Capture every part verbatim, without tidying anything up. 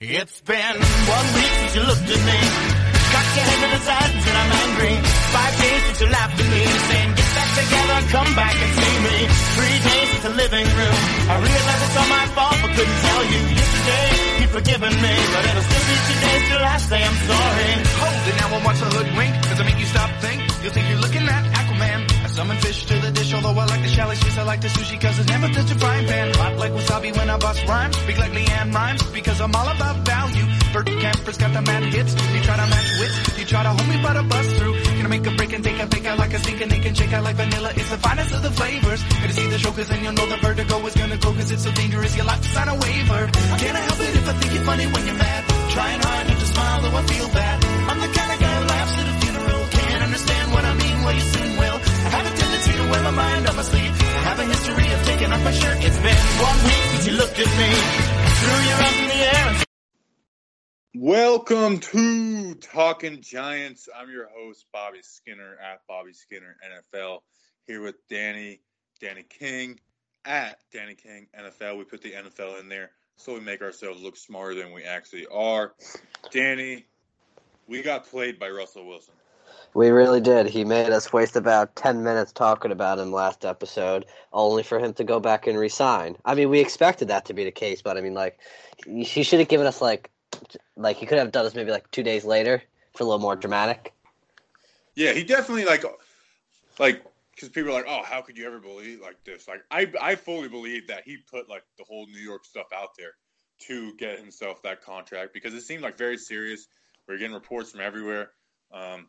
It's been one week since you looked at me. Cocked your head to the side and said I'm angry. Five days since you laughed at me, saying get back together, come back and see me. Three days since the living room. I realized it's all my fault but couldn't tell you. Yesterday you've forgiven me, but it'll still be two days till I say I'm sorry. Hold it now and watch the hood wink, 'cause I make you stop think. You'll think you're looking at Aquaman. I summon fish to the dish, although I like the shallots. Yes, I like the sushi 'cause it's never touched a frying pan. Hot like wasabi when I bust rhymes. Speak like Leanne Mimes because I'm all about value. Bert Camper's got the mad hits. You try to match wits, you try to hold me but I bust through. Gonna make a break and take a bake out like a sink and they can shake out like vanilla. It's the finest of the flavors. Gonna see the show 'cause then you'll know the vertigo is gonna go 'cause it's so dangerous. You'll have to sign a waiver. Can I help it if I think you're funny when you're mad? Trying hard not to smile though I feel bad. I'm the kind of guy who laughs at a funeral. Can't understand what I mean while you sing well. I have a tendency to wear my mind on my sleeve. I have a history of taking off my shirt. It's been one week since you looked at me. Threw you up in the air and... Welcome to Talking Giants. I'm your host, Bobby Skinner, at Bobby Skinner N F L. Here with Danny, Danny King, at Danny King N F L. We put the N F L in there so we make ourselves look smarter than we actually are. Danny, we got played by Russell Wilson. We really did. He made us waste about ten minutes talking about him last episode, only for him to go back and resign. I mean, we expected that to be the case, but I mean, like, he should have given us, like, like he could have done us maybe, like, two days later for a little more dramatic. Yeah, he definitely, like, like, because people are like, oh, how could you ever believe, like, this? Like, I, I fully believe that he put, like, the whole New York stuff out there to get himself that contract because it seemed, like, very serious. We were getting reports from everywhere. Um,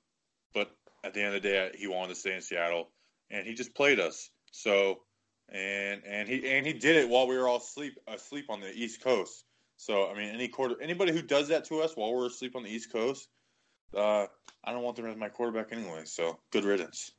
But at the end of the day, he wanted to stay in Seattle, and he just played us. So, and and he and he did it while we were all asleep asleep on the East Coast. So, I mean, any quarter anybody who does that to us while we're asleep on the East Coast, uh, I don't want them as my quarterback anyway. So, good riddance.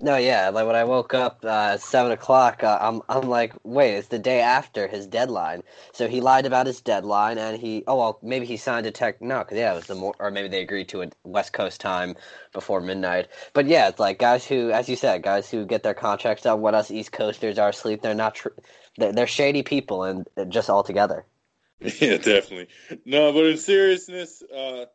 No, yeah, like when I woke up uh, at seven o'clock, uh, I'm I'm like, wait, it's the day after his deadline. So he lied about his deadline, and he oh well, maybe he signed a tech no, because yeah, it was the more, or maybe they agreed to a West Coast time before midnight. But yeah, it's like guys who, as you said, guys who get their contracts up when us East Coasters are asleep, they're not tr- they're, they're shady people, and just altogether. Yeah, definitely. No, but in seriousness, uh,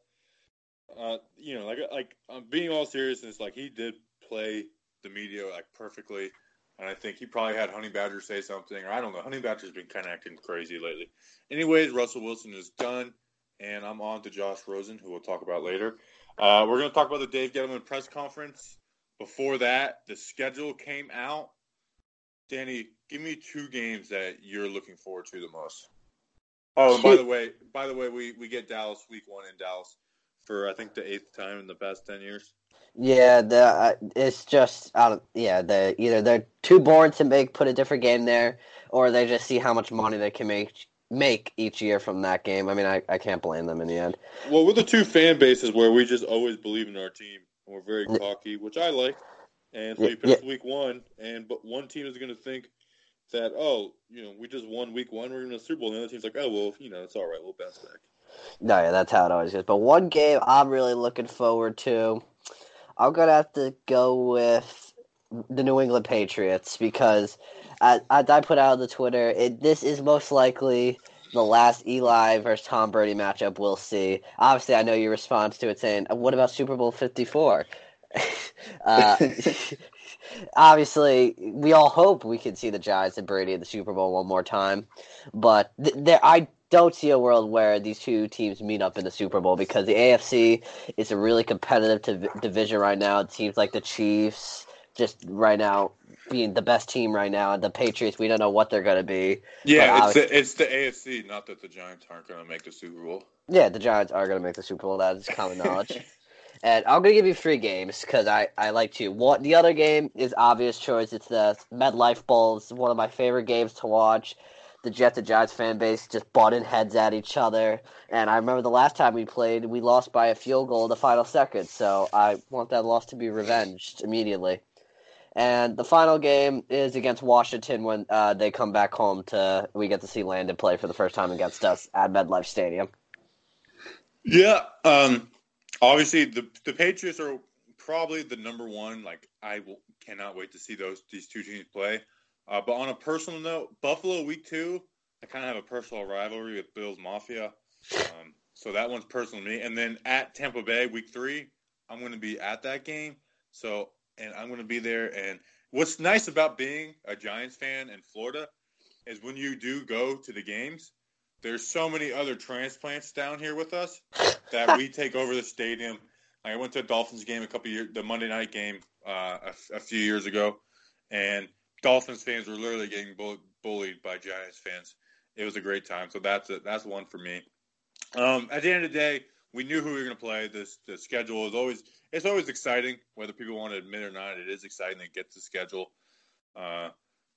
uh, you know, like like um, being all seriousness, like he did play the media like perfectly, and I think he probably had Honey Badger say something, or I don't know. Honey Badger's been kind of acting crazy lately. Anyways, Russell Wilson is done, and I'm on to Josh Rosen, who we'll talk about later. Uh, we're going to talk about the Dave Gettleman press conference. Before that, the schedule came out. Danny, give me two games that you're looking forward to the most. Oh, and by the way, by the way, we, we get Dallas week one in Dallas for I think the eighth time in the past ten years. Yeah, the uh, it's just out of yeah. The either they're too bored to make put a different game there, or they just see how much money they can make make each year from that game. I mean, I, I can't blame them in the end. Well, we're the two fan bases where we just always believe in our team. We're very cocky, which I like. And so you pick yeah. week one, and but one team is going to think that oh, you know, we just won week one, we're going to the Super Bowl. And the other team's like, oh well, you know, it's all right, we'll bounce back. No, yeah, that's how it always goes. But one game I'm really looking forward to. I'm going to have to go with the New England Patriots because, as I put out on the Twitter, it, this is most likely the last Eli versus Tom Brady matchup we'll see. Obviously, I know your response to it saying, what about Super Bowl fifty-four? uh, obviously, we all hope we can see the Giants and Brady in the Super Bowl one more time. But th- there, I don't see a world where these two teams meet up in the Super Bowl because the A F C is a really competitive div- division right now. Teams like the Chiefs just right now being the best team right now. And the Patriots, we don't know what they're going to be. Yeah, it's the, it's the A F C, not that the Giants aren't going to make the Super Bowl. Yeah, the Giants are going to make the Super Bowl. That is common knowledge. And I'm going to give you three games because I, I like to. One, the other game is obvious choice. It's the MetLife Bowl. It's one of my favorite games to watch. The Jets and Giants fan base just butted in heads at each other. And I remember the last time we played, we lost by a field goal in the final second. So I want that loss to be revenged immediately. And the final game is against Washington when uh, they come back home to we get to see Landon play for the first time against us at MetLife Stadium. Yeah, um, obviously the the Patriots are probably the number one. Like I will, cannot wait to see those these two teams play. Uh, but on a personal note, Buffalo week two, I kind of have a personal rivalry with Bills Mafia. Um, so that one's personal to me. And then at Tampa Bay, week three, I'm going to be at that game. So, and I'm going to be there. And what's nice about being a Giants fan in Florida is when you do go to the games, there's so many other transplants down here with us that we take over the stadium. I went to a Dolphins game a couple years, the Monday night game uh, a, a few years ago, and Dolphins fans were literally getting bull- bullied by Giants fans. It was a great time. So that's a, that's one for me. Um, at the end of the day, we knew who we were going to play. This the schedule is always it's always exciting, whether people want to admit or not. It is exciting to get the schedule. Uh,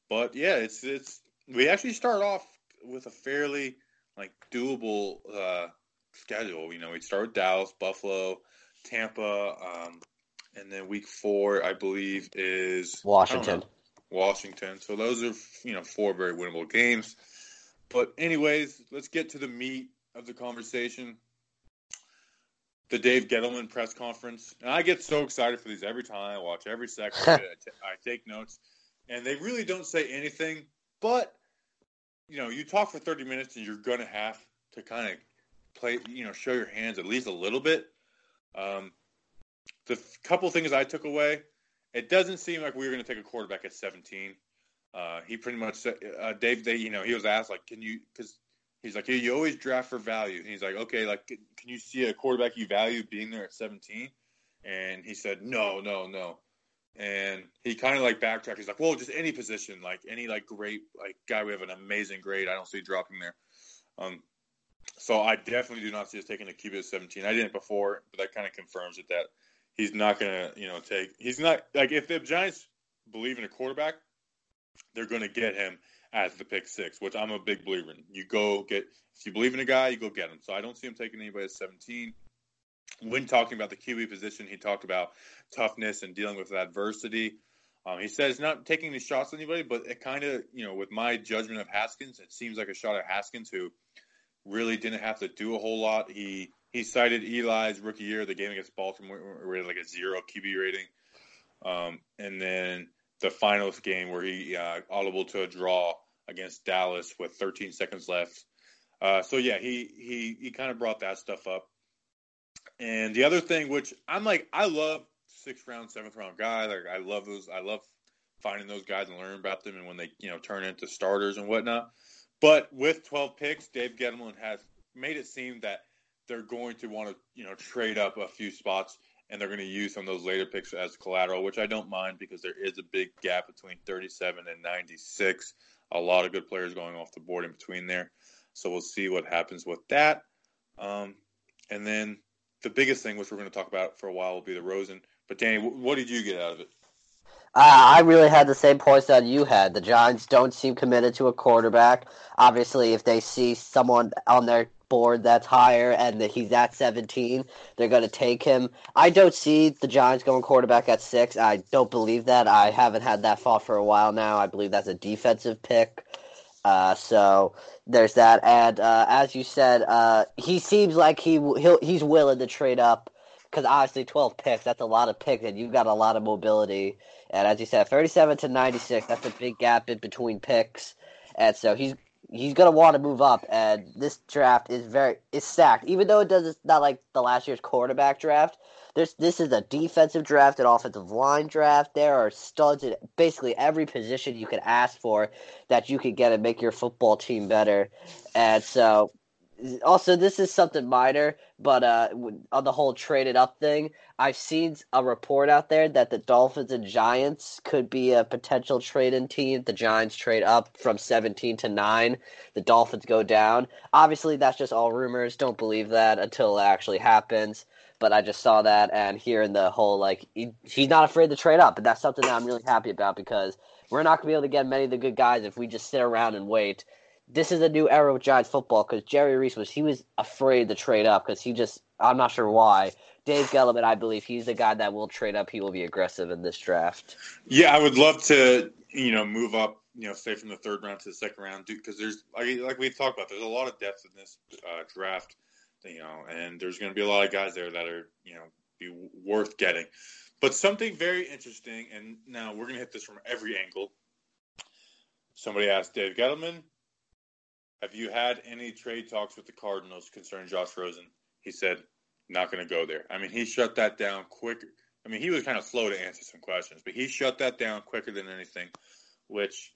but yeah, it's it's we actually start off with a fairly like doable uh, schedule. You know, we start with Dallas, Buffalo, Tampa, um, and then week four, I believe, is Washington. Know, Washington. So those are, you know, four very winnable games. But anyways, let's get to the meat of the conversation. The Dave Gettleman press conference. And I get so excited for these every time. I watch every second. I, t- I take notes. And they really don't say anything. But, you know, you talk for thirty minutes and you're going to have to kind of play, you know, show your hands at least a little bit. Um, the f- couple things I took away, it doesn't seem like we were going to take a quarterback at seventeen. Uh, he pretty much said, uh, Dave, they, you know, he was asked, like, can you, because he's like, hey, you always draft for value. And he's like, okay, like, can, can you see a quarterback you value being there at seventeen? And he said, no, no, no. And he kind of, like, backtracked. He's like, well, just any position, like, any, like, great, like, guy, we have an amazing grade. I don't see dropping there. Um, So I definitely do not see us taking a Q B at seventeen. I didn't before, but that kind of confirms it that he's not going to, you know, take – he's not – like, if the Giants believe in a quarterback, they're going to get him as the pick six, which I'm a big believer in. You go get – if you believe in a guy, you go get him. So I don't see him taking anybody at seventeen. When talking about the Q B position, he talked about toughness and dealing with adversity. Um, he says not taking any shots at anybody, but it kind of – you know, with my judgment of Haskins, it seems like a shot at Haskins who – really didn't have to do a whole lot. He he cited Eli's rookie year, the game against Baltimore, where he had like a zero Q B rating. Um, and then the finals game where he uh, audible to a draw against Dallas with thirteen seconds left. Uh, so, yeah, he, he, he kind of brought that stuff up. And the other thing, which I'm like, I love sixth round, seventh round guys. Like, I love those. I love finding those guys and learning about them and when they, you know, turn into starters and whatnot. But with twelve picks, Dave Gettleman has made it seem that they're going to want to, you know, trade up a few spots, and they're going to use some of those later picks as collateral, which I don't mind because there is a big gap between thirty-seven and ninety-six. A lot of good players going off the board in between there. So we'll see what happens with that. Um, and then the biggest thing, which we're going to talk about for a while, will be the Rosen. But, Danny, what did you get out of it? Uh, I really had the same points that you had. The Giants don't seem committed to a quarterback. Obviously, if they see someone on their board that's higher and that he's at seventeen, they're going to take him. I don't see the Giants going quarterback at six. I don't believe that. I haven't had that thought for a while now. I believe that's a defensive pick. Uh, so there's that. And uh, as you said, uh, he seems like he he'll, he's willing to trade up. Because obviously twelve picks, that's a lot of picks, and you've got a lot of mobility. And as you said, thirty-seven to ninety-six, that's a big gap in between picks. And so he's he's going to want to move up. And this draft is very is stacked. Even though it does, it's not like the last year's quarterback draft, There's this is a defensive draft, an offensive line draft. There are studs in basically every position you could ask for that you could get and make your football team better. And so... Also, this is something minor, but uh, on the whole traded up thing, I've seen a report out there that the Dolphins and Giants could be a potential trade-in team. The Giants trade up from seventeen to nine. The Dolphins go down. Obviously, that's just all rumors. Don't believe that until it actually happens. But I just saw that and hearing the whole, like, he, he's not afraid to trade up. And that's something that I'm really happy about because we're not going to be able to get many of the good guys if we just sit around and wait. This is a new era with Giants football because Jerry Reese was he was afraid to trade up because he just – I'm not sure why. Dave Gettleman, I believe, he's the guy that will trade up. He will be aggressive in this draft. Yeah, I would love to, you know, move up, you know, say from the third round to the second round because there's – like we've talked about, there's a lot of depth in this uh, draft, you know, and there's going to be a lot of guys there that are, you know, be worth getting. But something very interesting, and now we're going to hit this from every angle. Somebody asked Dave Gettleman. have you had any trade talks with the Cardinals concerning Josh Rosen? He said, not going to go there. I mean, he shut that down quicker. I mean, he was kind of slow to answer some questions, but he shut that down quicker than anything, which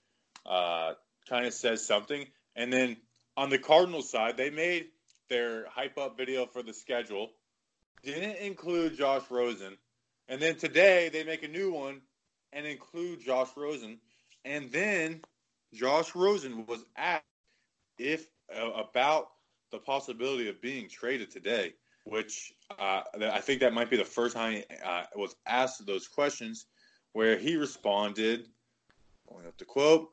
uh, kind of says something. And then on the Cardinals side, they made their hype-up video for the schedule, didn't include Josh Rosen. And then today they make a new one and include Josh Rosen. And then Josh Rosen was asked if uh, about the possibility of being traded today, which uh, I think that might be the first time he uh, was asked those questions, where he responded, going up to quote,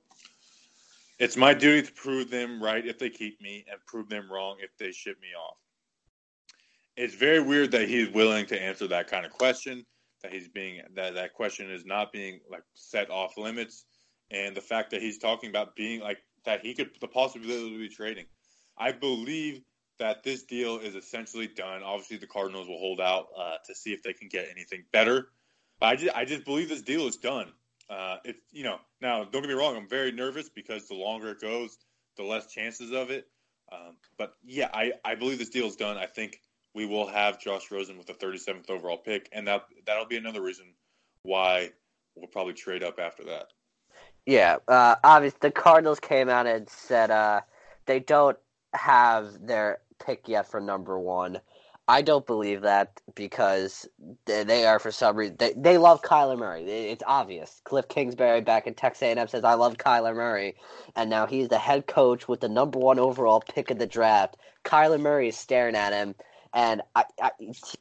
"It's my duty to prove them right if they keep me and prove them wrong if they ship me off." It's very weird that he's willing to answer that kind of question, that he's being that, that question is not being like set off limits, and the fact that he's talking about being like that he could the possibility of be trading. I believe that this deal is essentially done. Obviously, the Cardinals will hold out uh, to see if they can get anything better. But I just I just believe this deal is done. Uh, if you know now, don't get me wrong, I'm very nervous because the longer it goes, the less chances of it. Um, but yeah, I, I believe this deal is done. I think we will have Josh Rosen with the thirty-seventh overall pick, and that that'll be another reason why we'll probably trade up after that. Yeah, uh, obviously the Cardinals came out and said uh, they don't have their pick yet for number one. I don't believe that because they are, for some reason, they, they love Kyler Murray. It's obvious. Cliff Kingsbury back in Texas A and M says, I love Kyler Murray. And now he's the head coach with the number one overall pick in the draft. Kyler Murray is staring at him. And I, I,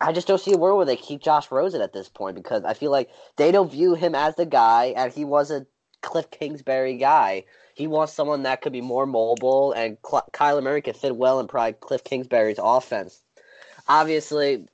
I just don't see a world where they keep Josh Rosen at this point, because I feel like they don't view him as the guy, and he was a Cliff Kingsbury guy. He wants someone that could be more mobile, and Cl- Kyler Murray could fit well in probably Cliff Kingsbury's offense. Obviously,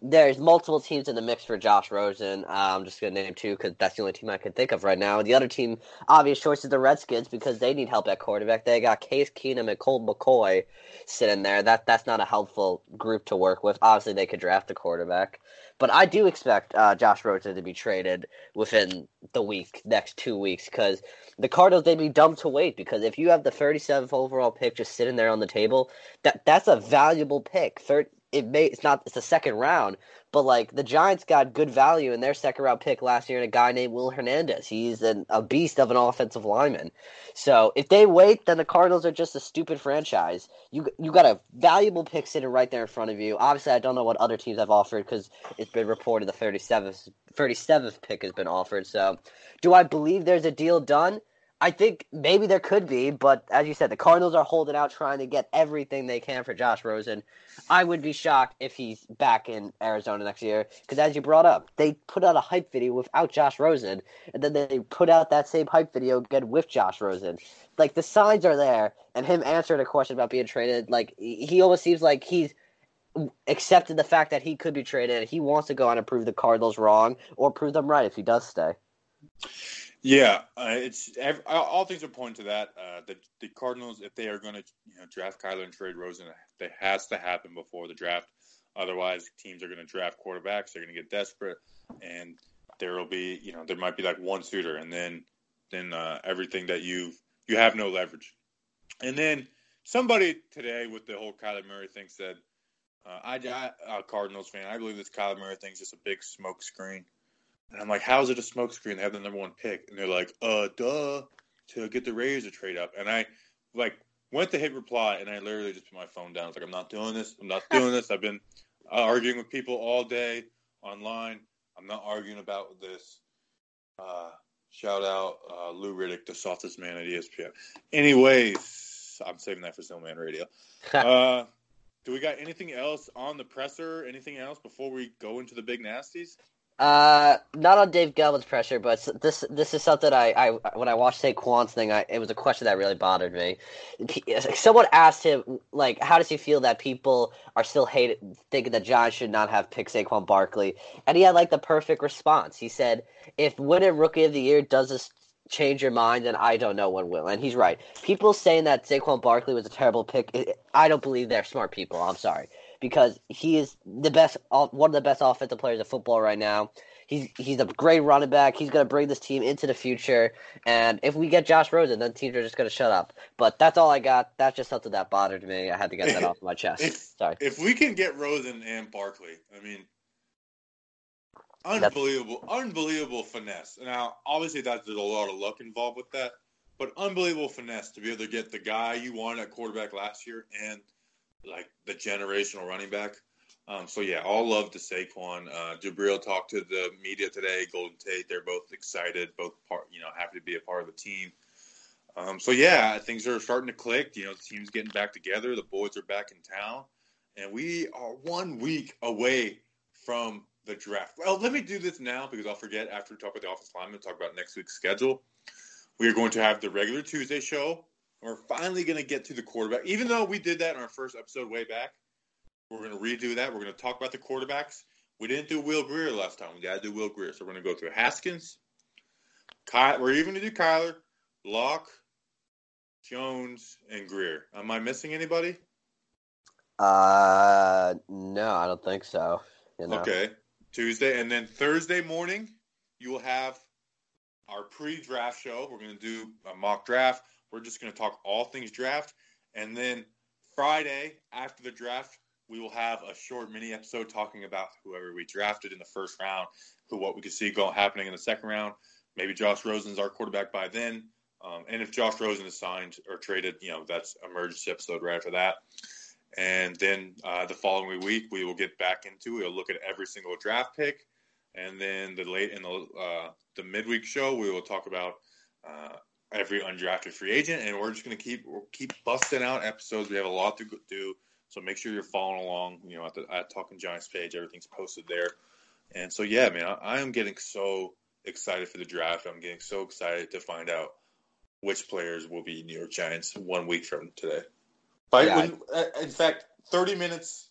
there's multiple teams in the mix for Josh Rosen. Uh, I'm just going to name two because that's the only team I can think of right now. The other team, obvious choice, is the Redskins because they need help at quarterback. They got Case Keenum and Colt McCoy sitting there. That That's not a helpful group to work with. Obviously, they could draft a quarterback. But I do expect uh, Josh Rosen to be traded within the week, next two weeks, because the Cardinals, they'd be dumb to wait, because if you have the thirty-seventh overall pick just sitting there on the table, that that's a valuable pick. Third, it may it's not it's the second round, but like the Giants got good value in their second round pick last year in a guy named Will Hernandez. He's an, a beast of an offensive lineman. So if they wait, then the Cardinals are just a stupid franchise. You you got a valuable pick sitting right there in front of you. Obviously, I don't know what other teams have offered because it's been reported the thirty-seventh, thirty-seventh pick has been offered. So do I believe there's a deal done? I think maybe there could be, but as you said, the Cardinals are holding out, trying to get everything they can for Josh Rosen. I would be shocked if he's back in Arizona next year, because as you brought up, they put out a hype video without Josh Rosen, and then they put out that same hype video again with Josh Rosen. Like, the signs are there, and him answering a question about being traded, like, he almost seems like he's accepted the fact that he could be traded, and he wants to go on and prove the Cardinals wrong, or prove them right if he does stay. Yeah, uh, it's every, all things are pointing to that. Uh, the, the Cardinals, if they are going to you know, draft Kyler and trade Rosen, that has to happen before the draft. Otherwise, teams are going to draft quarterbacks. They're going to get desperate, and there will be, you know, there might be like one suitor, and then then uh, everything that you you have no leverage. And then somebody today with the whole Kyler Murray thing said, uh, "I, I a Cardinals fan, I believe this Kyler Murray thing's just a big smoke screen." And I'm like, how is it a smokescreen? They have the number one pick. And they're like, uh, duh, to get the Raiders to trade up. And I, like, went to hit reply, and I literally just put my phone down. I was like, I'm not doing this. I'm not doing this. I've been uh, arguing with people all day online. I'm not arguing about this. Uh, shout out uh, Lou Riddick, the softest man at E S P N. Anyways, I'm saving that for Snowman Radio. uh, do we got anything else on the presser? Anything else before we go into the big nasties? Uh, not on Dave Gettleman's pressure, but this this is something I, I when I watched Saquon's thing, I, it was a question that really bothered me. Someone asked him, like, how does he feel that people are still hated, thinking that Giants should not have picked Saquon Barkley? And he had, like, the perfect response. He said, if winning Rookie of the Year does this change your mind, then I don't know what will. And he's right. People saying that Saquon Barkley was a terrible pick, I don't believe they're smart people. I'm sorry. Because he is the best, one of the best offensive players of football right now. He's he's a great running back. He's going to bring this team into the future. And if we get Josh Rosen, then teams are just going to shut up. But that's all I got. That's just something that bothered me. I had to get that off my chest. If, Sorry. If we can get Rosen and Barkley, I mean, unbelievable, that's... unbelievable finesse. Now, obviously, that, there's a lot of luck involved with that. But unbelievable finesse to be able to get the guy you wanted at quarterback last year and, like, the generational running back. Um, so, yeah, all love to Saquon. Uh, Jabril talked to the media today, Golden Tate. They're both excited, both, part, you know, happy to be a part of the team. Um, so, yeah, things are starting to click. You know, the team's getting back together. The boys are back in town. And we are one week away from the draft. Well, let me do this now because I'll forget after we talk about the offensive linemen, talk about next week's schedule. We are going to have the regular Tuesday show. And we're finally going to get to the quarterback. Even though we did that in our first episode way back, we're going to redo that. We're going to talk about the quarterbacks. We didn't do Will Greer last time. We got to do Will Greer. So we're going to go through Haskins. Ky- we're even going to do Kyler, Locke, Jones, and Greer. Am I missing anybody? Uh, no, I don't think so. You know. Okay. Tuesday. And then Thursday morning, you will have our pre-draft show. We're going to do a mock draft. We're just going to talk all things draft. And then Friday, after the draft, we will have a short mini episode talking about whoever we drafted in the first round, who what we could see going happening in the second round. Maybe Josh Rosen's our quarterback by then. Um, and if Josh Rosen is signed or traded, you know, that's emergency episode right after that. And then uh, the following week, we will get back into it. We'll look at every single draft pick. And then the late in the uh, the midweek show, we will talk about uh, every undrafted free agent, and we're just going to keep we'll keep busting out episodes. We have a lot to do, so make sure you're following along. You know, at the at Talking Giants page, everything's posted there. And so, yeah, man, I, I am getting so excited for the draft. I'm getting so excited to find out which players will be New York Giants one week from today. By yeah, when, I, in fact, thirty minutes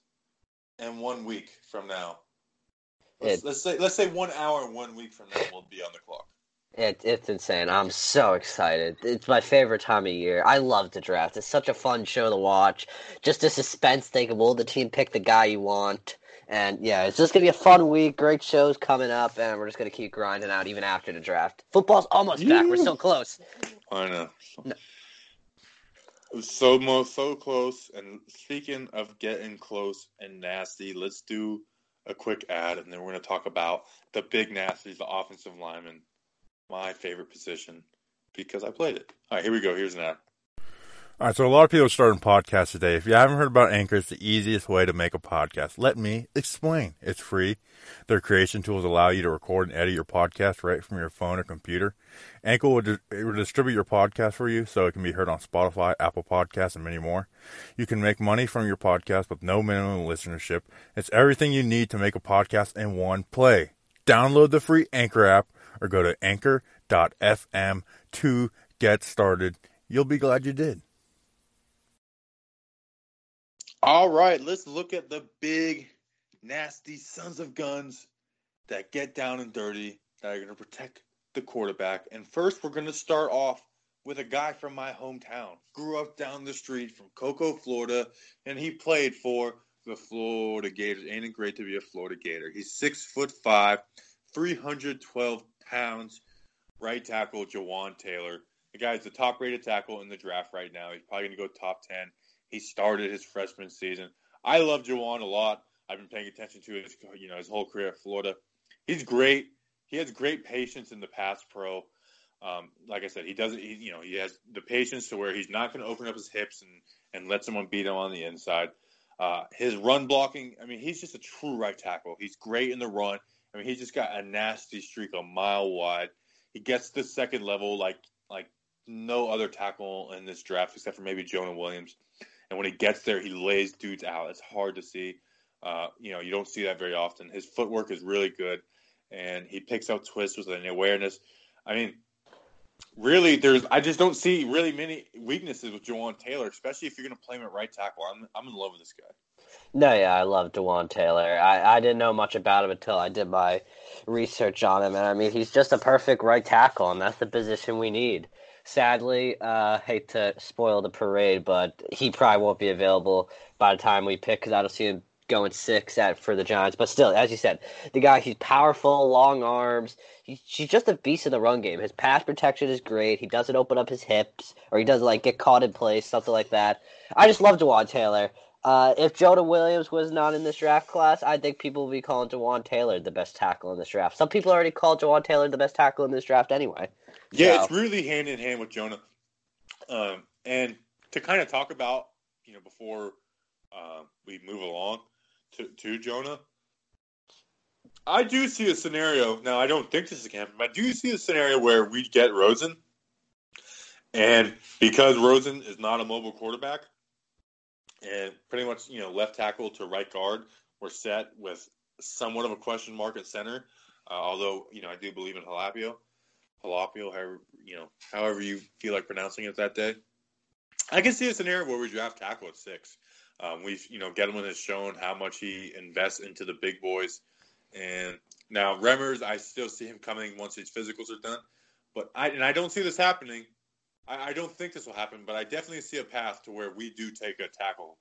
and one week from now. Let's, let's say let's say one hour and one week from now we'll be on the clock. It, it's insane. I'm so excited. It's my favorite time of year. I love the draft. It's such a fun show to watch. Just the suspense thing. Will the team pick the guy you want? And, yeah, it's just going to be a fun week. Great shows coming up, and we're just going to keep grinding out even after the draft. Football's almost back. We're so close. I know. No. It was so, so close. And speaking of getting close and nasty, let's do a quick ad, and then we're going to talk about the big nasties, the offensive linemen, my favorite position, because I played it. All right, here we go. Here's an ad. All right, so a lot of people are starting podcasts today. If you haven't heard about Anchor, it's the easiest way to make a podcast. Let me explain. It's free. Their creation tools allow you to record and edit your podcast right from your phone or computer. Anchor will, di- will distribute your podcast for you so it can be heard on Spotify, Apple Podcasts, and many more. You can make money from your podcast with no minimum listenership. It's everything you need to make a podcast in one play. Download the free Anchor app or go to anchor dot f m to get started. You'll be glad you did. All right, let's look at the big, nasty sons of guns that get down and dirty, that are going to protect the quarterback. And first, we're going to start off with a guy from my hometown. Grew up down the street from Cocoa, Florida, and he played for the Florida Gators. Ain't it great to be a Florida Gator? He's six foot five, three hundred twelve pounds, right tackle Jawaan Taylor. The guy is the top-rated tackle in the draft right now. He's probably going to go top ten. He started his freshman season. I love Jawaan a lot. I've been paying attention to his, you know, his whole career at Florida. He's great. He has great patience in the pass pro. Um, like I said, he doesn't. He, you know, he has the patience to where he's not going to open up his hips and, and let someone beat him on the inside. Uh, his run blocking. I mean, he's just a true right tackle. He's great in the run. I mean, he's just got a nasty streak a mile wide. He gets to the second level like like no other tackle in this draft except for maybe Jonah Williams. And when he gets there, he lays dudes out. It's hard to see. Uh, you know, you don't see that very often. His footwork is really good, and he picks out twists with an awareness. I mean, really, there's I just don't see really many weaknesses with Jawaan Taylor, especially if you're going to play him at right tackle. I'm I'm in love with this guy. No, yeah, I love Jawaan Taylor. I, I didn't know much about him until I did my research on him. And, I mean, he's just a perfect right tackle, and that's the position we need. Sadly, uh, hate to spoil the parade, but he probably won't be available by the time we pick because I don't see him going six at for the Giants. But still, as you said, the guy, he's powerful, long arms. He, he's just a beast in the run game. His pass protection is great. He doesn't open up his hips, or he doesn't, like, get caught in place, something like that. I just love Jawaan Taylor. Uh, if Jonah Williams was not in this draft class, I think people would be calling Jawaan Taylor the best tackle in this draft. Some people already called Jawaan Taylor the best tackle in this draft anyway. Yeah, so. It's really hand-in-hand with Jonah. Um, and to kind of talk about, you know, before uh, we move along to, to Jonah, I do see a scenario. Now, I don't think this is going to happen, but I do see a scenario where we get Rosen. And because Rosen is not a mobile quarterback, and pretty much, you know, left tackle to right guard, we're set with somewhat of a question mark at center. Uh, although, you know, I do believe in Halapio. Halapio, however, you know, however you feel like pronouncing it that day. I can see a scenario where we draft tackle at six. Um, we've, you know, Gettleman has shown how much he invests into the big boys. And now Remmers, I still see him coming once his physicals are done. But I and I don't see this happening. I don't think this will happen, but I definitely see a path to where we do take a tackle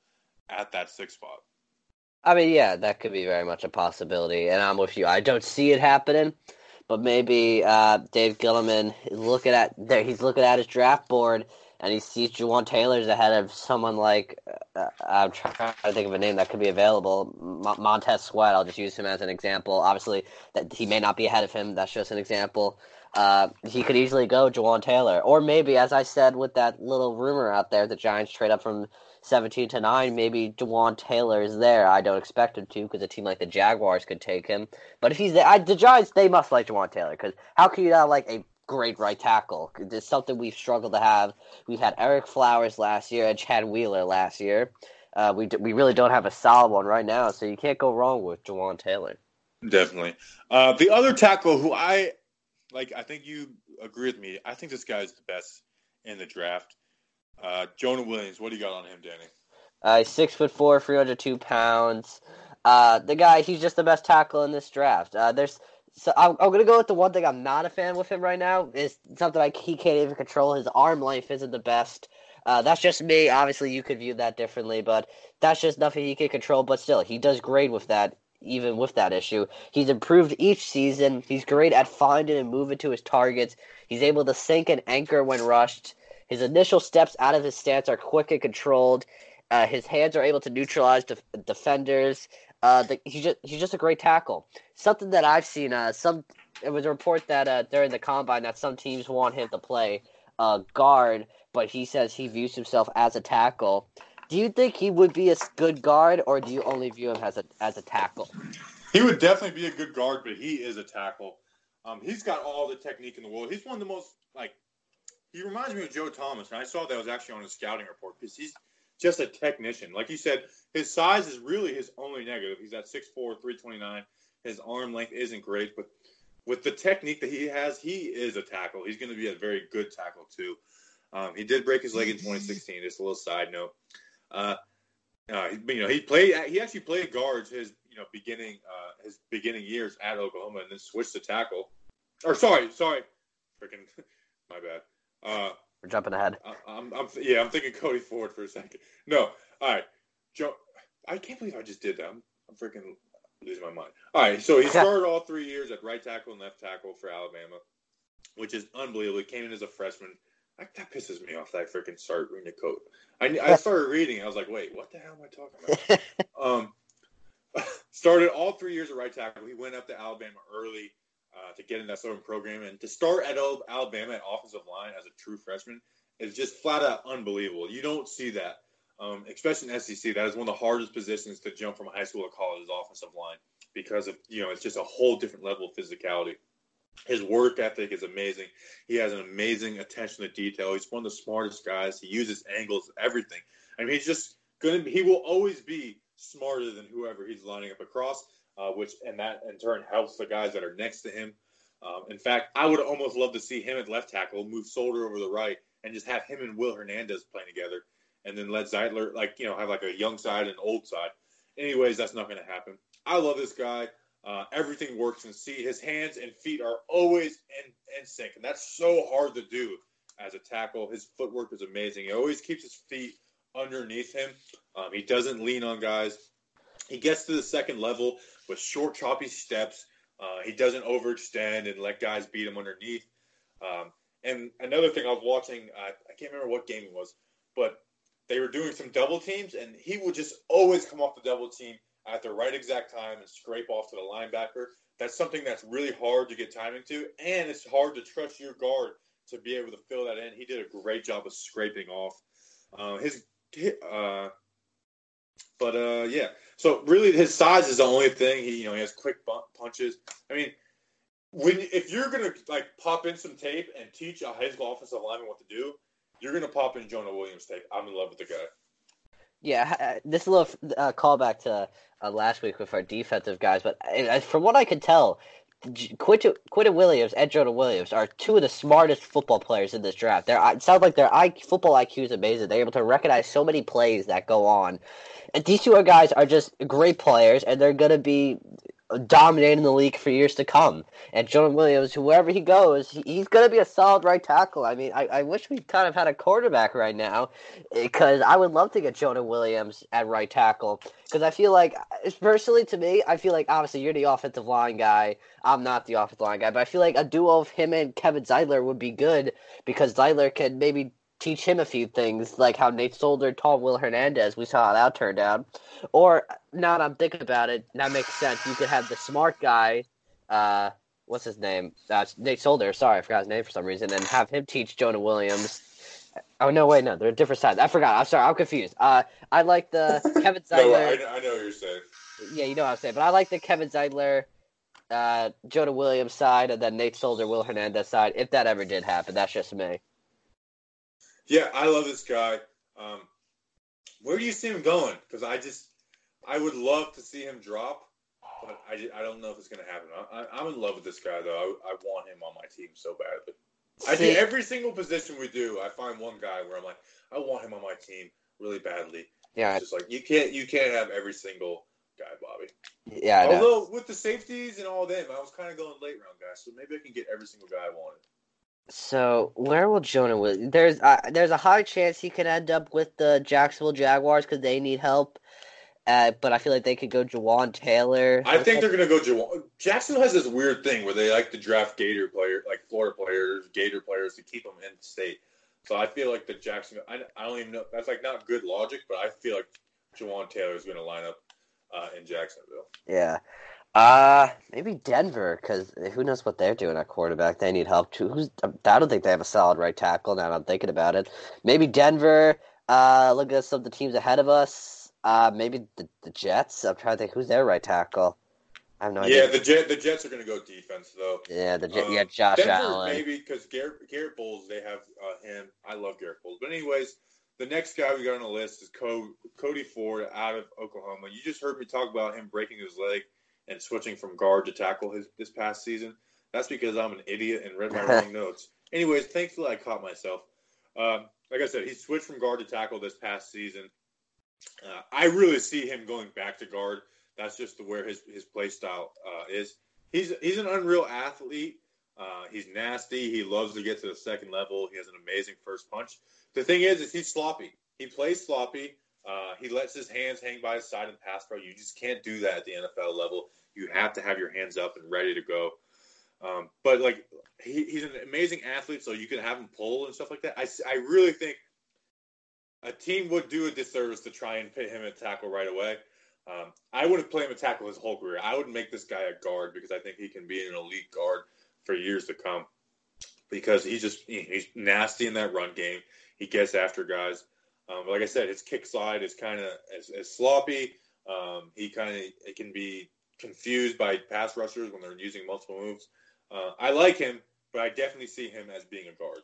at that sixth spot. I mean, yeah, that could be very much a possibility, and I'm with you. I don't see it happening, but maybe uh, Dave Gettleman is looking at there. He's looking at his draft board, and he sees Jawaan Taylor's ahead of someone like uh, I'm trying to think of a name that could be available. M- Montez Sweat. I'll just use him as an example. Obviously, that he may not be ahead of him. That's just an example. Uh, he could easily go Jawaan Taylor. Or maybe, as I said with that little rumor out there, the Giants trade up from seventeen to nine, maybe Jawaan Taylor is there. I don't expect him to because a team like the Jaguars could take him. But if he's there, I, the Giants, they must like Jawaan Taylor because how can you not like a great right tackle? It's something we've struggled to have. We've had Eric Flowers last year and Chad Wheeler last year. Uh, we, d- we really don't have a solid one right now, so you can't go wrong with Jawaan Taylor. Definitely. Uh, the other tackle who I... Like, I think you agree with me. I think this guy is the best in the draft. Uh, Jonah Williams, what do you got on him, Danny? Uh, he's six foot four, three hundred two pounds. Uh, the guy, he's just the best tackle in this draft. Uh, there's, so I'm, I'm gonna go with the one thing I'm not a fan with him right now is something like he can't even control his arm length isn't the best. Uh, that's just me. Obviously, you could view that differently, but that's just nothing he can control. But still, he does great with that. Even with that issue, he's improved each season. He's great at finding and moving to his targets. He's able to sink and anchor when rushed. His initial steps out of his stance are quick and controlled. Uh, his hands are able to neutralize def- defenders. Uh, the, he just, he's just a great tackle. Something that I've seen, uh, some it was a report that uh, during the combine that some teams want him to play uh, guard, but he says he views himself as a tackle. Do you think he would be a good guard, or do you only view him as a as a tackle? He would definitely be a good guard, but he is a tackle. Um, he's got all the technique in the world. He's one of the most, like, he reminds me of Joe Thomas, and I saw that was actually on his scouting report, because he's just a technician. Like you said, his size is really his only negative. He's at six four, three twenty-nine. His arm length isn't great, but with the technique that he has, he is a tackle. He's going to be a very good tackle, too. Um, he did break his leg in twenty sixteen, just a little side note. Uh, uh, you know, he played. He actually played guards his, you know, beginning uh, his beginning years at Oklahoma, and then switched to tackle. Or sorry, sorry, freaking my bad. Uh, We're jumping ahead. I, I'm, I'm, yeah, I'm thinking Cody Ford for a second. No, all right, Joe. I can't believe I just did that. I'm, I'm freaking losing my mind. All right, so he started all three years at right tackle and left tackle for Alabama, which is unbelievable. He came in as a freshman. I, that pisses me off that I freaking start reading the code. I, I started reading. I was like, wait, what the hell am I talking about? um, started all three years at right tackle. He went up to Alabama early uh, to get in that Southern program. And to start at Alabama at offensive line as a true freshman is just flat out unbelievable. You don't see that, um, especially in S E C. That is one of the hardest positions to jump from high school to college is offensive line because of, you know, it's just a whole different level of physicality. His work ethic is amazing. He has an amazing attention to detail. He's one of the smartest guys. He uses angles, everything. I mean, he's just going to – he will always be smarter than whoever he's lining up across, uh, which – and that, in turn, helps the guys that are next to him. Um, in fact, I would almost love to see him at left tackle, move Solder over the right, and just have him and Will Hernandez playing together, and then let Zeitler, like, you know, have like a young side and old side. Anyways, that's not going to happen. I love this guy. Uh, everything works in sync. His hands and feet are always in, in sync, and that's so hard to do as a tackle. His footwork is amazing. He always keeps his feet underneath him. Um, he doesn't lean on guys. He gets to the second level with short, choppy steps. Uh, he doesn't overextend and let guys beat him underneath. Um, and another thing I was watching, I, I can't remember what game it was, but they were doing some double teams, and he would just always come off the double team at the right exact time and scrape off to the linebacker. That's something that's really hard to get timing to, and it's hard to trust your guard to be able to fill that in. He did a great job of scraping off. Uh, his, uh, but uh, yeah, so really his size is the only thing. He, you know, he has quick bump punches. I mean, when if you're gonna like pop in some tape and teach a high school offensive lineman what to do, you're gonna pop in Jonah Williams tape. I'm in love with the guy. Yeah, this is a little uh, callback to uh, last week with our defensive guys, but uh, from what I could tell, Quinton Williams and Jonah Williams are two of the smartest football players in this draft. They're, it sounds like their I, football I Q is amazing. They're able to recognize so many plays that go on. And these two guys are just great players, and they're going to be dominating the league for years to come. And Jonah Williams, wherever he goes, he's going to be a solid right tackle. I mean, I, I wish we kind of had a quarterback right now, because I would love to get Jonah Williams at right tackle, because I feel like, personally to me, I feel like, obviously, you're the offensive line guy. I'm not the offensive line guy, but I feel like a duo of him and Kevin Zeitler would be good, because Zeitler can maybe teach him a few things, like how Nate Solder taught Will Hernandez. We saw how that turned out. Or, now that I'm thinking about it, that makes sense. You could have the smart guy, uh, what's his name? Uh, Nate Solder, sorry, I forgot his name for some reason, and have him teach Jonah Williams. Oh, no, wait, no, they're different sides. I forgot, I'm sorry, I'm confused. Uh, I like the Kevin Zeitler. No, I, I know what you're saying. Yeah, you know what I'm saying, but I like the Kevin Zeitler, uh, Jonah Williams side, and then Nate Solder, Will Hernandez side, if that ever did happen. That's just me. Yeah, I love this guy. Um, where do you see him going? Because I just, I would love to see him drop, but I, just, I don't know if it's going to happen. I, I, I'm in love with this guy, though. I, I want him on my team so badly. I think every single position we do, I find one guy where I'm like, I want him on my team really badly. Yeah, it's just like you can't, you can't have every single guy, Bobby. Yeah. I Although know. With the safeties and all them, I was kind of going late round guys, so maybe I can get every single guy I wanted. So where will Jonah Williams? There's uh, there's a high chance he could end up with the Jacksonville Jaguars because they need help. Uh, but I feel like they could go Jawaan Taylor. I think they're gonna go Jawaan. Jacksonville has this weird thing where they like to draft Gator player, like Florida players, Gator players, to keep them in state. So I feel like the Jacksonville. I, I don't even know. That's like not good logic, but I feel like Jawaan Taylor is gonna line up uh, in Jacksonville. Yeah. Uh, maybe Denver, because who knows what they're doing at quarterback. They need help, too. Who's, I don't think they have a solid right tackle now that I'm thinking about it. Maybe Denver, uh, look at some of the teams ahead of us. Uh, maybe the, the Jets. I'm trying to think, who's their right tackle? I have no yeah, idea. Yeah, the, Jet, the Jets are going to go defense, though. Yeah, the um, yeah, Josh Denver, Allen. Maybe, because Garrett, Garrett Bowles, they have uh, him. I love Garrett Bowles. But anyways, the next guy we got on the list is Co- Cody Ford out of Oklahoma. You just heard me talk about him breaking his leg and switching from guard to tackle his, this past season. That's because I'm an idiot and read my wrong notes. Anyways, thankfully I caught myself. Um, like I said, he switched from guard to tackle this past season. Uh, I really see him going back to guard. That's just the, where his, his play style uh, is. He's he's an unreal athlete. Uh, he's nasty. He loves to get to the second level. He has an amazing first punch. The thing is, is he's sloppy. He plays sloppy. Uh, he lets his hands hang by his side and pass pro. You just can't do that at the N F L level. You have to have your hands up and ready to go. Um, but, like, he, he's an amazing athlete, so you can have him pull and stuff like that. I, I really think a team would do a disservice to try and pit him at tackle right away. Um, I wouldn't play him at tackle his whole career. I would make this guy a guard because I think he can be an elite guard for years to come because he's just he's nasty in that run game. He gets after guys. Um, but like I said, his kick slide is kind of as, as sloppy. Um, he kind of it can be confused by pass rushers when they're using multiple moves. Uh, I like him, but I definitely see him as being a guard.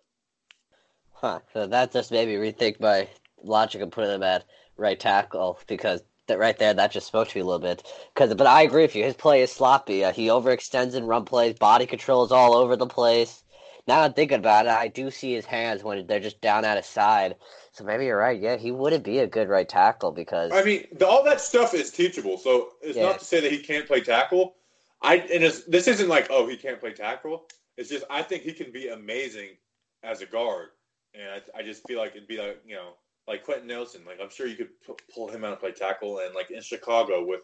Huh. So that just made me rethink my logic and putting him at right tackle because that right there, that just spoke to me a little bit. Cause, but I agree with you. His play is sloppy. Uh, he overextends in run plays. Body control is all over the place. Now I'm thinking about it, I do see his hands when they're just down at his side. So maybe you're right. Yeah, he wouldn't be a good right tackle because I mean, the, all that stuff is teachable. So it's yeah. not to say that he can't play tackle. I and it's, this isn't like oh he can't play tackle. It's just I think he can be amazing as a guard, and I, I just feel like it'd be like you know like Quentin Nelson. Like, I'm sure you could p- pull him out and play tackle. And, like, in Chicago with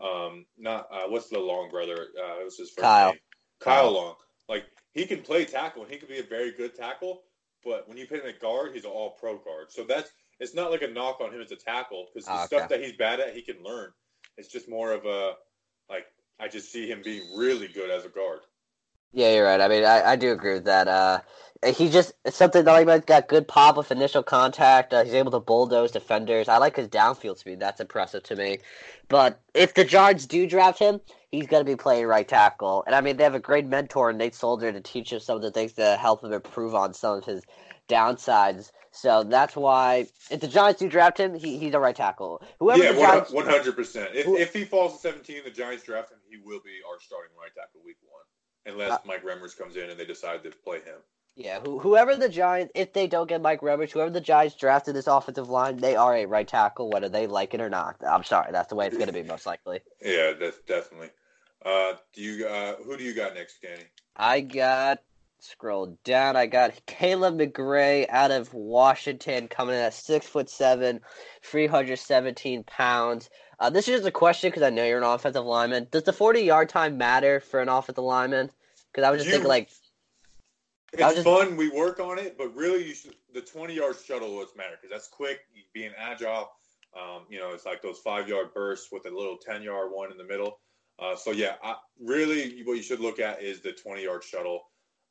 um, not uh, – what's the Long brother? Uh, it was his first Kyle. name. Kyle Long. Like, he can play tackle, and he could be a very good tackle. But when you put him at guard, he's an all-pro guard. So that's – it's not like a knock on him as a tackle because the oh, okay. stuff that he's bad at, he can learn. It's just more of a – like, I just see him being really good as a guard. Yeah, you're right. I mean, I, I do agree with that. Uh, he just – something that he's got good pop with initial contact. Uh, he's able to bulldoze defenders. I like his downfield speed. That's impressive to me. But if the Giants do draft him, he's going to be playing right tackle. And, I mean, they have a great mentor in Nate Solder to teach him some of the things to help him improve on some of his downsides. So that's why if the Giants do draft him, he, he's a right tackle. Whoever yeah, Giants, one hundred percent. If, who, if he falls to seventeen, the Giants draft him, he will be our starting right tackle week one. Unless uh, Mike Remmers comes in and they decide to play him. Yeah, who, whoever the Giants, if they don't get Mike Remmers, whoever the Giants drafted this offensive line, they are a right tackle, whether they like it or not. I'm sorry, that's the way it's going to be most likely. Yeah, that's definitely. Uh, do you uh, who do you got next, Danny? I got, scroll down, I got Kaleb McGary out of Washington coming in at six foot seven, three hundred seventeen pounds. Uh, this is just a question because I know you're an offensive lineman. Does the forty-yard time matter for an offensive lineman? Because I was just you, thinking, like... It's just, fun. We work on it. But really, you should, the twenty-yard shuttle does matter because that's quick. Being agile. Um, you know, it's like those five-yard bursts with a little ten-yard one in the middle. Uh, so, yeah, I, really what you should look at is the twenty-yard shuttle.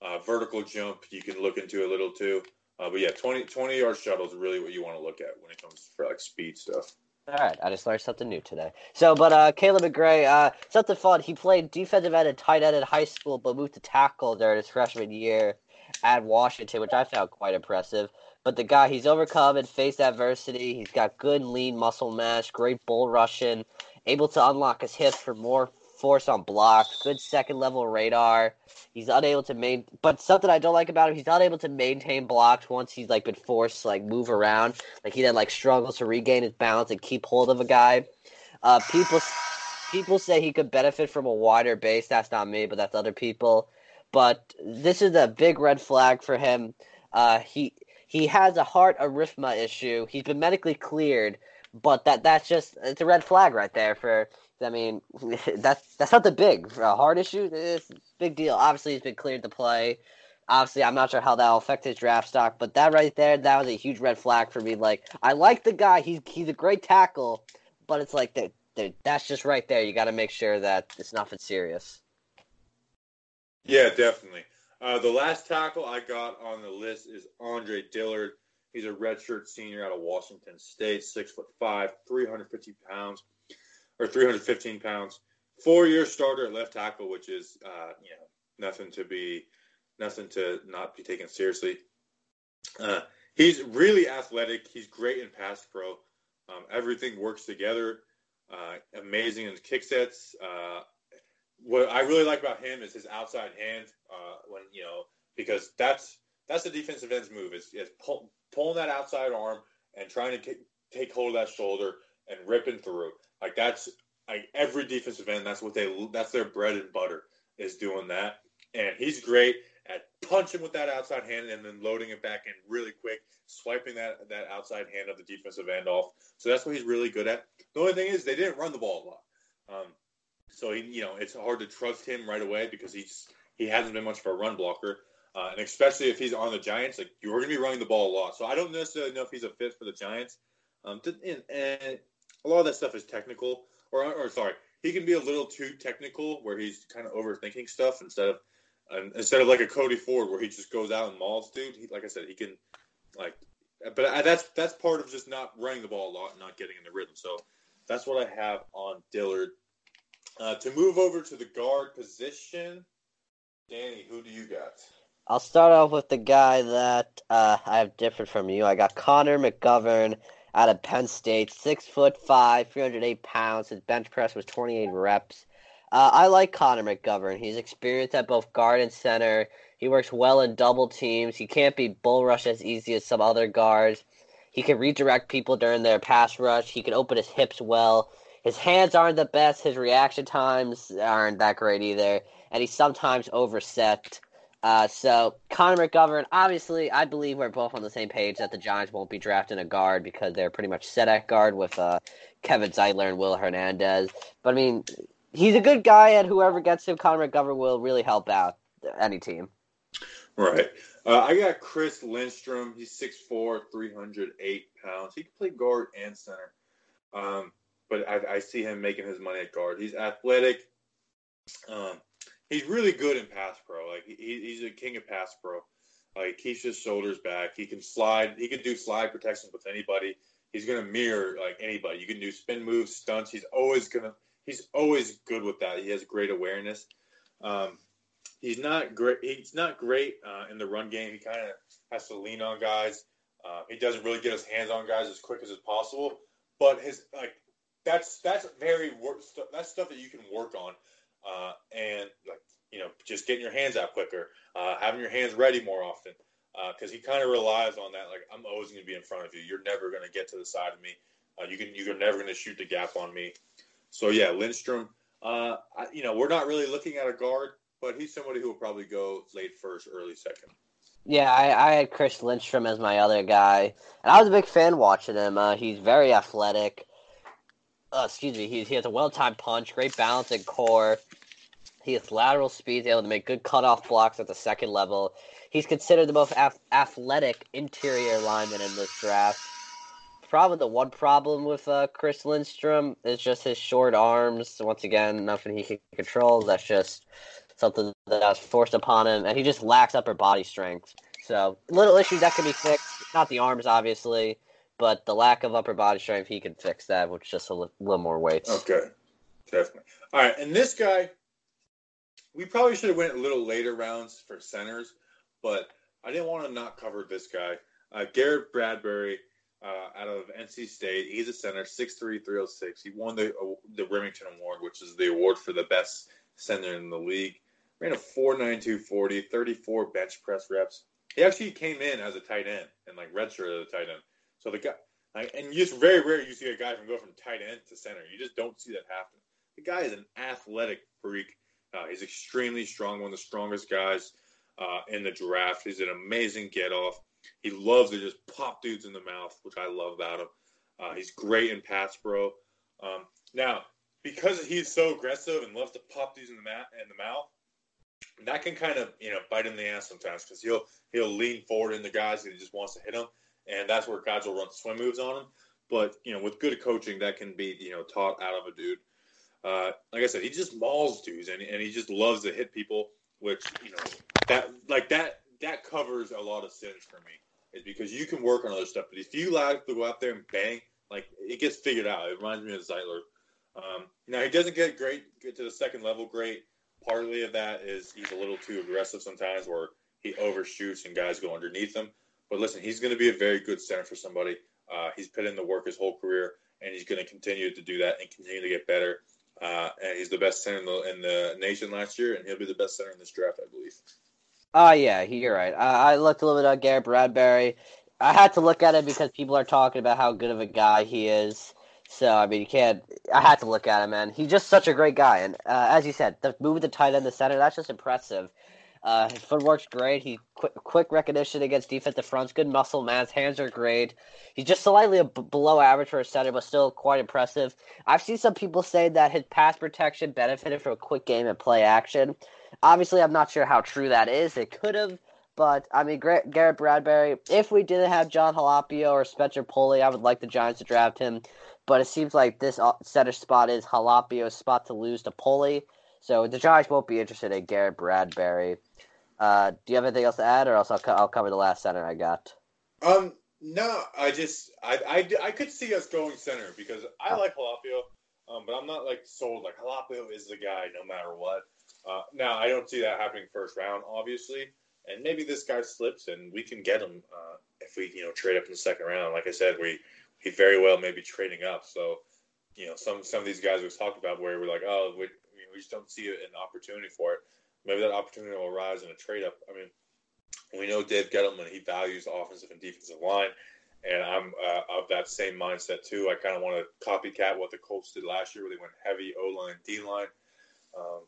Uh, vertical jump, you can look into a little too. Uh, but, yeah, twenty-yard shuttle is really what you want to look at when it comes for, like, speed stuff. All right, I just learned something new today. So, but uh, Kaleb McGary, uh, something fun. He played defensive end and tight end in high school, but moved to tackle during his freshman year at Washington, which I found quite impressive. But the guy, he's overcome and faced adversity. He's got good lean muscle mass, great bull rushing, able to unlock his hips for more force on blocks, good second-level radar. He's unable to main, but something I don't like about him, he's not able to maintain blocks once he's, like, been forced to, like, move around. Like, he then, like, struggles to regain his balance and keep hold of a guy. Uh, people people say he could benefit from a wider base. That's not me, but that's other people. But this is a big red flag for him. Uh, he he has a heart arrhythmia issue. He's been medically cleared, but that that's just, it's a red flag right there for... I mean, that's that's not the big uh, heart issue. It's a big deal. Obviously, he's been cleared to play. Obviously, I'm not sure how that will affect his draft stock, but that right there, that was a huge red flag for me. Like, I like the guy. He's he's a great tackle, but it's like that. That's just right there. You got to make sure that it's nothing serious. Yeah, definitely. Uh, the last tackle I got on the list is Andre Dillard. He's a redshirt senior out of Washington State, six foot five, three hundred fifty pounds. Or three hundred fifteen pounds, four-year starter at left tackle, which is uh, you know nothing to be, nothing to not be taken seriously. Uh, he's really athletic. He's great in pass pro. Um, everything works together. Uh, amazing in kick sets. Uh, what I really like about him is his outside hand. Uh, when you know because that's that's the defensive end's move is, is pull, pulling that outside arm and trying to take, take hold of that shoulder and ripping through. Like, that's like every defensive end. That's what they. That's their bread and butter is doing that. And he's great at punching with that outside hand and then loading it back in really quick, swiping that, that outside hand of the defensive end off. So that's what he's really good at. The only thing is they didn't run the ball a lot. Um, so he, you know, it's hard to trust him right away because he's he hasn't been much of a run blocker. Uh, and especially if he's on the Giants, like you're going to be running the ball a lot. So I don't necessarily know if he's a fit for the Giants. Um, and. and A lot of that stuff is technical, or, or sorry, he can be a little too technical where he's kind of overthinking stuff instead of um, instead of like a Cody Ford where he just goes out and mauls dude. He, like I said, he can like, but I, that's that's part of just not running the ball a lot and not getting in the rhythm. So that's what I have on Dillard. Uh, to move over to the guard position, Danny, who do you got? I'll start off with the guy that uh, I have different from you. I got Connor McGovern. Out of Penn State, six foot five, three hundred eight pounds. His bench press was twenty-eight reps. Uh, I like Connor McGovern. He's experienced at both guard and center. He works well in double teams. He can't be bull rushed as easy as some other guards. He can redirect people during their pass rush. He can open his hips well. His hands aren't the best. His reaction times aren't that great either. And he's sometimes overset. Uh, so, Connor McGovern, obviously, I believe we're both on the same page that the Giants won't be drafting a guard because they're pretty much set at guard with uh, Kevin Zeitler and Will Hernandez. But, I mean, he's a good guy, and whoever gets him, Connor McGovern will really help out any team. Right. Uh, I got Chris Lindstrom. He's six foot four, three hundred eight pounds. He can play guard and center. Um, but I, I see him making his money at guard. He's athletic. Um, he's really good in pass pro. Like he, he's a king of pass pro. Like he keeps his shoulders back. He can slide. He can do slide protections with anybody. He's gonna mirror like anybody. You can do spin moves, stunts. He's always gonna. He's always good with that. He has great awareness. Um, he's not great. He's not great uh, in the run game. He kind of has to lean on guys. Uh, he doesn't really get his hands on guys as quick as is possible. But his like that's that's very work. That's stuff that you can work on. Uh, and, like, you know, just getting your hands out quicker, uh, having your hands ready more often, because uh, he kind of relies on that. Like, I'm always going to be in front of you. You're never going to get to the side of me. Uh, you can, you're never going to shoot the gap on me. So, yeah, Lindstrom, uh, I, you know, we're not really looking at a guard, but he's somebody who will probably go late first, early second. Yeah, I, I had Chris Lindstrom as my other guy, and I was a big fan watching him. Uh, he's very athletic. Uh, excuse me, he, he has a well-timed punch, great balance and core. He has lateral speed, able to make good cutoff blocks at the second level. He's considered the most af- athletic interior lineman in this draft. Probably the one problem with uh, Chris Lindstrom is just his short arms. Once again, nothing he can control. That's just something that was forced upon him, and he just lacks upper body strength. So, little issues that can be fixed. Not the arms, obviously, but the lack of upper body strength, he can fix that with just a li- little more weight. Okay, definitely. All right, and this guy... We probably should have went a little later rounds for centers, but I didn't want to not cover this guy. Uh, Garrett Bradbury uh, out of N C State. He's a center, six three, three oh six. He won the uh, the Remington Award, which is the award for the best center in the league. Ran a four nine two forty, thirty-four bench press reps. He actually came in as a tight end and, like, redshirted as a tight end. So the guy, like, and it's very rare you see a guy from go from tight end to center. You just don't see that happen. The guy is an athletic freak. Uh, he's extremely strong, one of the strongest guys uh, in the draft. He's an amazing get-off. He loves to just pop dudes in the mouth, which I love about him. Uh, he's great in pass pro. Um, now, because he's so aggressive and loves to pop dudes in the, mat, in the mouth, that can kind of, you know, bite him in the ass sometimes because he'll he'll lean forward into guys and he just wants to hit them, and that's where guys will run swim moves on him. But, you know, with good coaching, that can be, you know, taught out of a dude. Uh, like I said, he just mauls dudes, and, and he just loves to hit people, which, you know, that like that that covers a lot of sins for me, is because you can work on other stuff. But if you like to go out there and bang, like, it gets figured out. It reminds me of Zeitler. Um, now, he doesn't get great get to the second level great. Partly of that is he's a little too aggressive sometimes, where he overshoots and guys go underneath him. But listen, he's going to be a very good center for somebody. Uh, he's put in the work his whole career, and he's going to continue to do that and continue to get better. Uh, and he's the best center in the, in the nation last year, and he'll be the best center in this draft, I believe. Oh, uh, yeah, you're right. I, I looked a little bit at Garrett Bradbury. I had to look at him because people are talking about how good of a guy he is. So, I mean, you can't – I had to look at him, man. He's just such a great guy. And uh, as you said, the move with the tight end to center, that's just impressive. Uh, his footwork's great. He quick, quick recognition against defensive fronts. Good muscle, man. His hands are great. He's just slightly ab- below average for a center, but still quite impressive. I've seen some people say that his pass protection benefited from a quick game and play action. Obviously, I'm not sure how true that is. It could have, but, I mean, Garrett, Garrett Bradbury, if we didn't have Jon Halapio or Spencer Pulley, I would like the Giants to draft him. But it seems like this center spot is Halapio's spot to lose to Pulley. So the Giants won't be interested in Garrett Bradbury. Uh, do you have anything else to add, or else I'll, co- I'll cover the last center I got? Um, no, I just I, I, I could see us going center because I oh. like Halapio, um, but I'm not like sold like Halapio is the guy no matter what. Uh, now I don't see that happening first round, obviously, and maybe this guy slips and we can get him uh, if we you know trade up in the second round. Like I said, we he very well may be trading up. So you know some some of these guys we've talked about where we're like oh we. We just don't see an opportunity for it. Maybe that opportunity will arise in a trade-up. I mean, we know Dave Gettleman, he values offensive and defensive line, and I'm uh, of that same mindset too. I kind of want to copycat what the Colts did last year where they went heavy O-line, D-line. Um,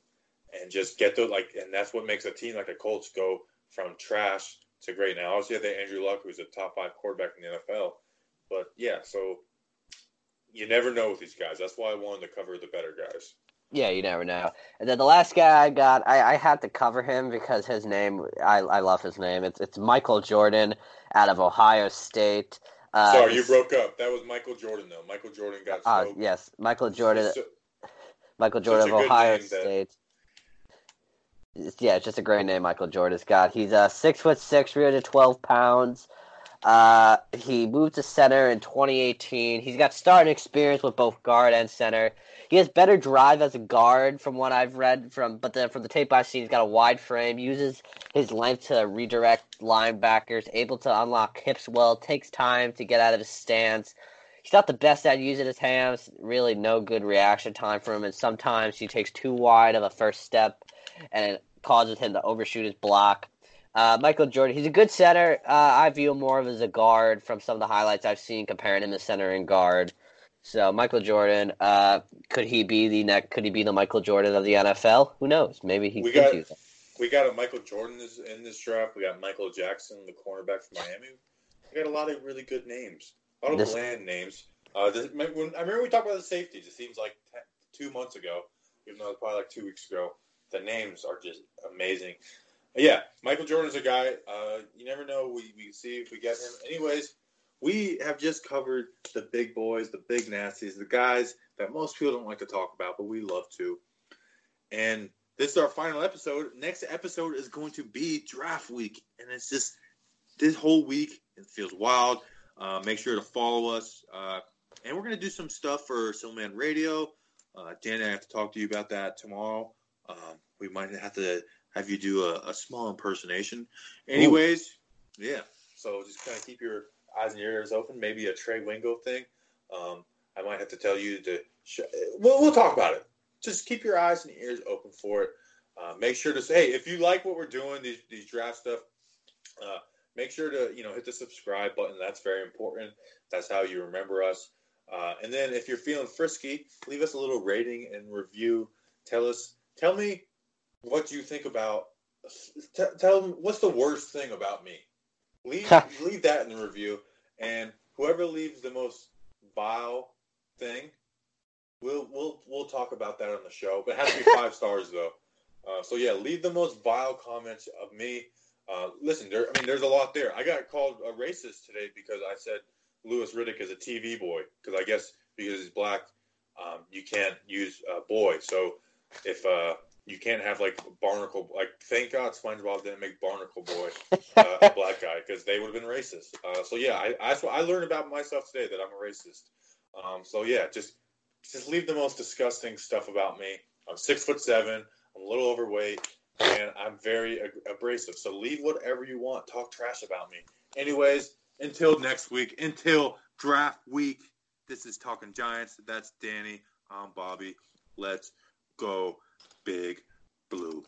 and just get those, like, and that's what makes a team like the Colts go from trash to great. Now, obviously, they have Andrew Luck, who's a top five quarterback in the N F L. But, yeah, so you never know with these guys. That's why I wanted to cover the better guys. Yeah, you never know. And then the last guy I got, I, I had to cover him because his name, I, I love his name. It's it's Michael Jordan out of Ohio State. Uh, Sorry, you broke up. That was Michael Jordan, though. Michael Jordan got uh, so yes, Michael Jordan. So, Michael Jordan of Ohio State. That... Yeah, it's just a great name Michael Jordan's got. He's uh, six foot six, three hundred twelve pounds. Uh, he moved to center in twenty eighteen. He's got starting experience with both guard and center. He has better drive as a guard from what I've read, from, but then from the tape I've seen, he's got a wide frame, uses his length to redirect linebackers, able to unlock hips well, takes time to get out of his stance. He's not the best at using his hands, really no good reaction time for him, and sometimes he takes too wide of a first step, and it causes him to overshoot his block. Uh, Michael Jordan, he's a good center. Uh, I view him more of as a guard from some of the highlights I've seen comparing him to center and guard. So Michael Jordan, uh, could he be the next? Could he be the Michael Jordan of the N F L? Who knows? Maybe he we could got, do that. We got a Michael Jordan in this draft. We got Michael Jackson, the cornerback from Miami. We got a lot of really good names, a lot of this, bland names. Uh, this, when, I remember we talked about the safeties. It seems like ten, two months ago, even though it was probably like two weeks ago. The names are just amazing. Yeah, Michael Jordan's a guy. Uh, you never know. We we see if we get him. Anyways, we have just covered the big boys, the big nasties, the guys that most people don't like to talk about, but we love to. And this is our final episode. Next episode is going to be draft week. And it's just this whole week. It feels wild. Uh, make sure to follow us. Uh, and we're going to do some stuff for Silman Radio. Uh, Dan, I have to talk to you about that tomorrow. Um, we might have to have you do a, a small impersonation. Anyways, ooh. Yeah. So just kind of keep your eyes and ears open. Maybe a Trey Wingo thing. Um, I might have to tell you to sh- – we'll, we'll talk about it. Just keep your eyes and ears open for it. Uh, make sure to say, hey, if you like what we're doing, these, these draft stuff, uh, make sure to, you know, hit the subscribe button. That's very important. That's how you remember us. Uh, and then if you're feeling frisky, leave us a little rating and review. Tell us – tell me what you think about t- – tell them what's the worst thing about me. Leave leave that in the review, and whoever leaves the most vile thing, we'll we'll we'll talk about that on the show. But it has to be five stars though. Uh, so yeah, leave the most vile comments of me. Uh, listen, there I mean, there's a lot there. I got called a racist today because I said Lou Riddick is a T V boy because I guess because he's black, um, you can't use uh, boy. So if uh, you can't have, like, Barnacle... Like, thank God SpongeBob didn't make Barnacle Boy uh, a black guy, because they would have been racist. Uh, so, yeah, I, I, I learned about myself today that I'm a racist. Um, so, yeah, just just leave the most disgusting stuff about me. I'm six foot seven. I'm a little overweight, and I'm very ag- abrasive. So leave whatever you want. Talk trash about me. Anyways, until next week, until draft week, this is Talking Giants. That's Danny. I'm Bobby. Let's go. Big Blue.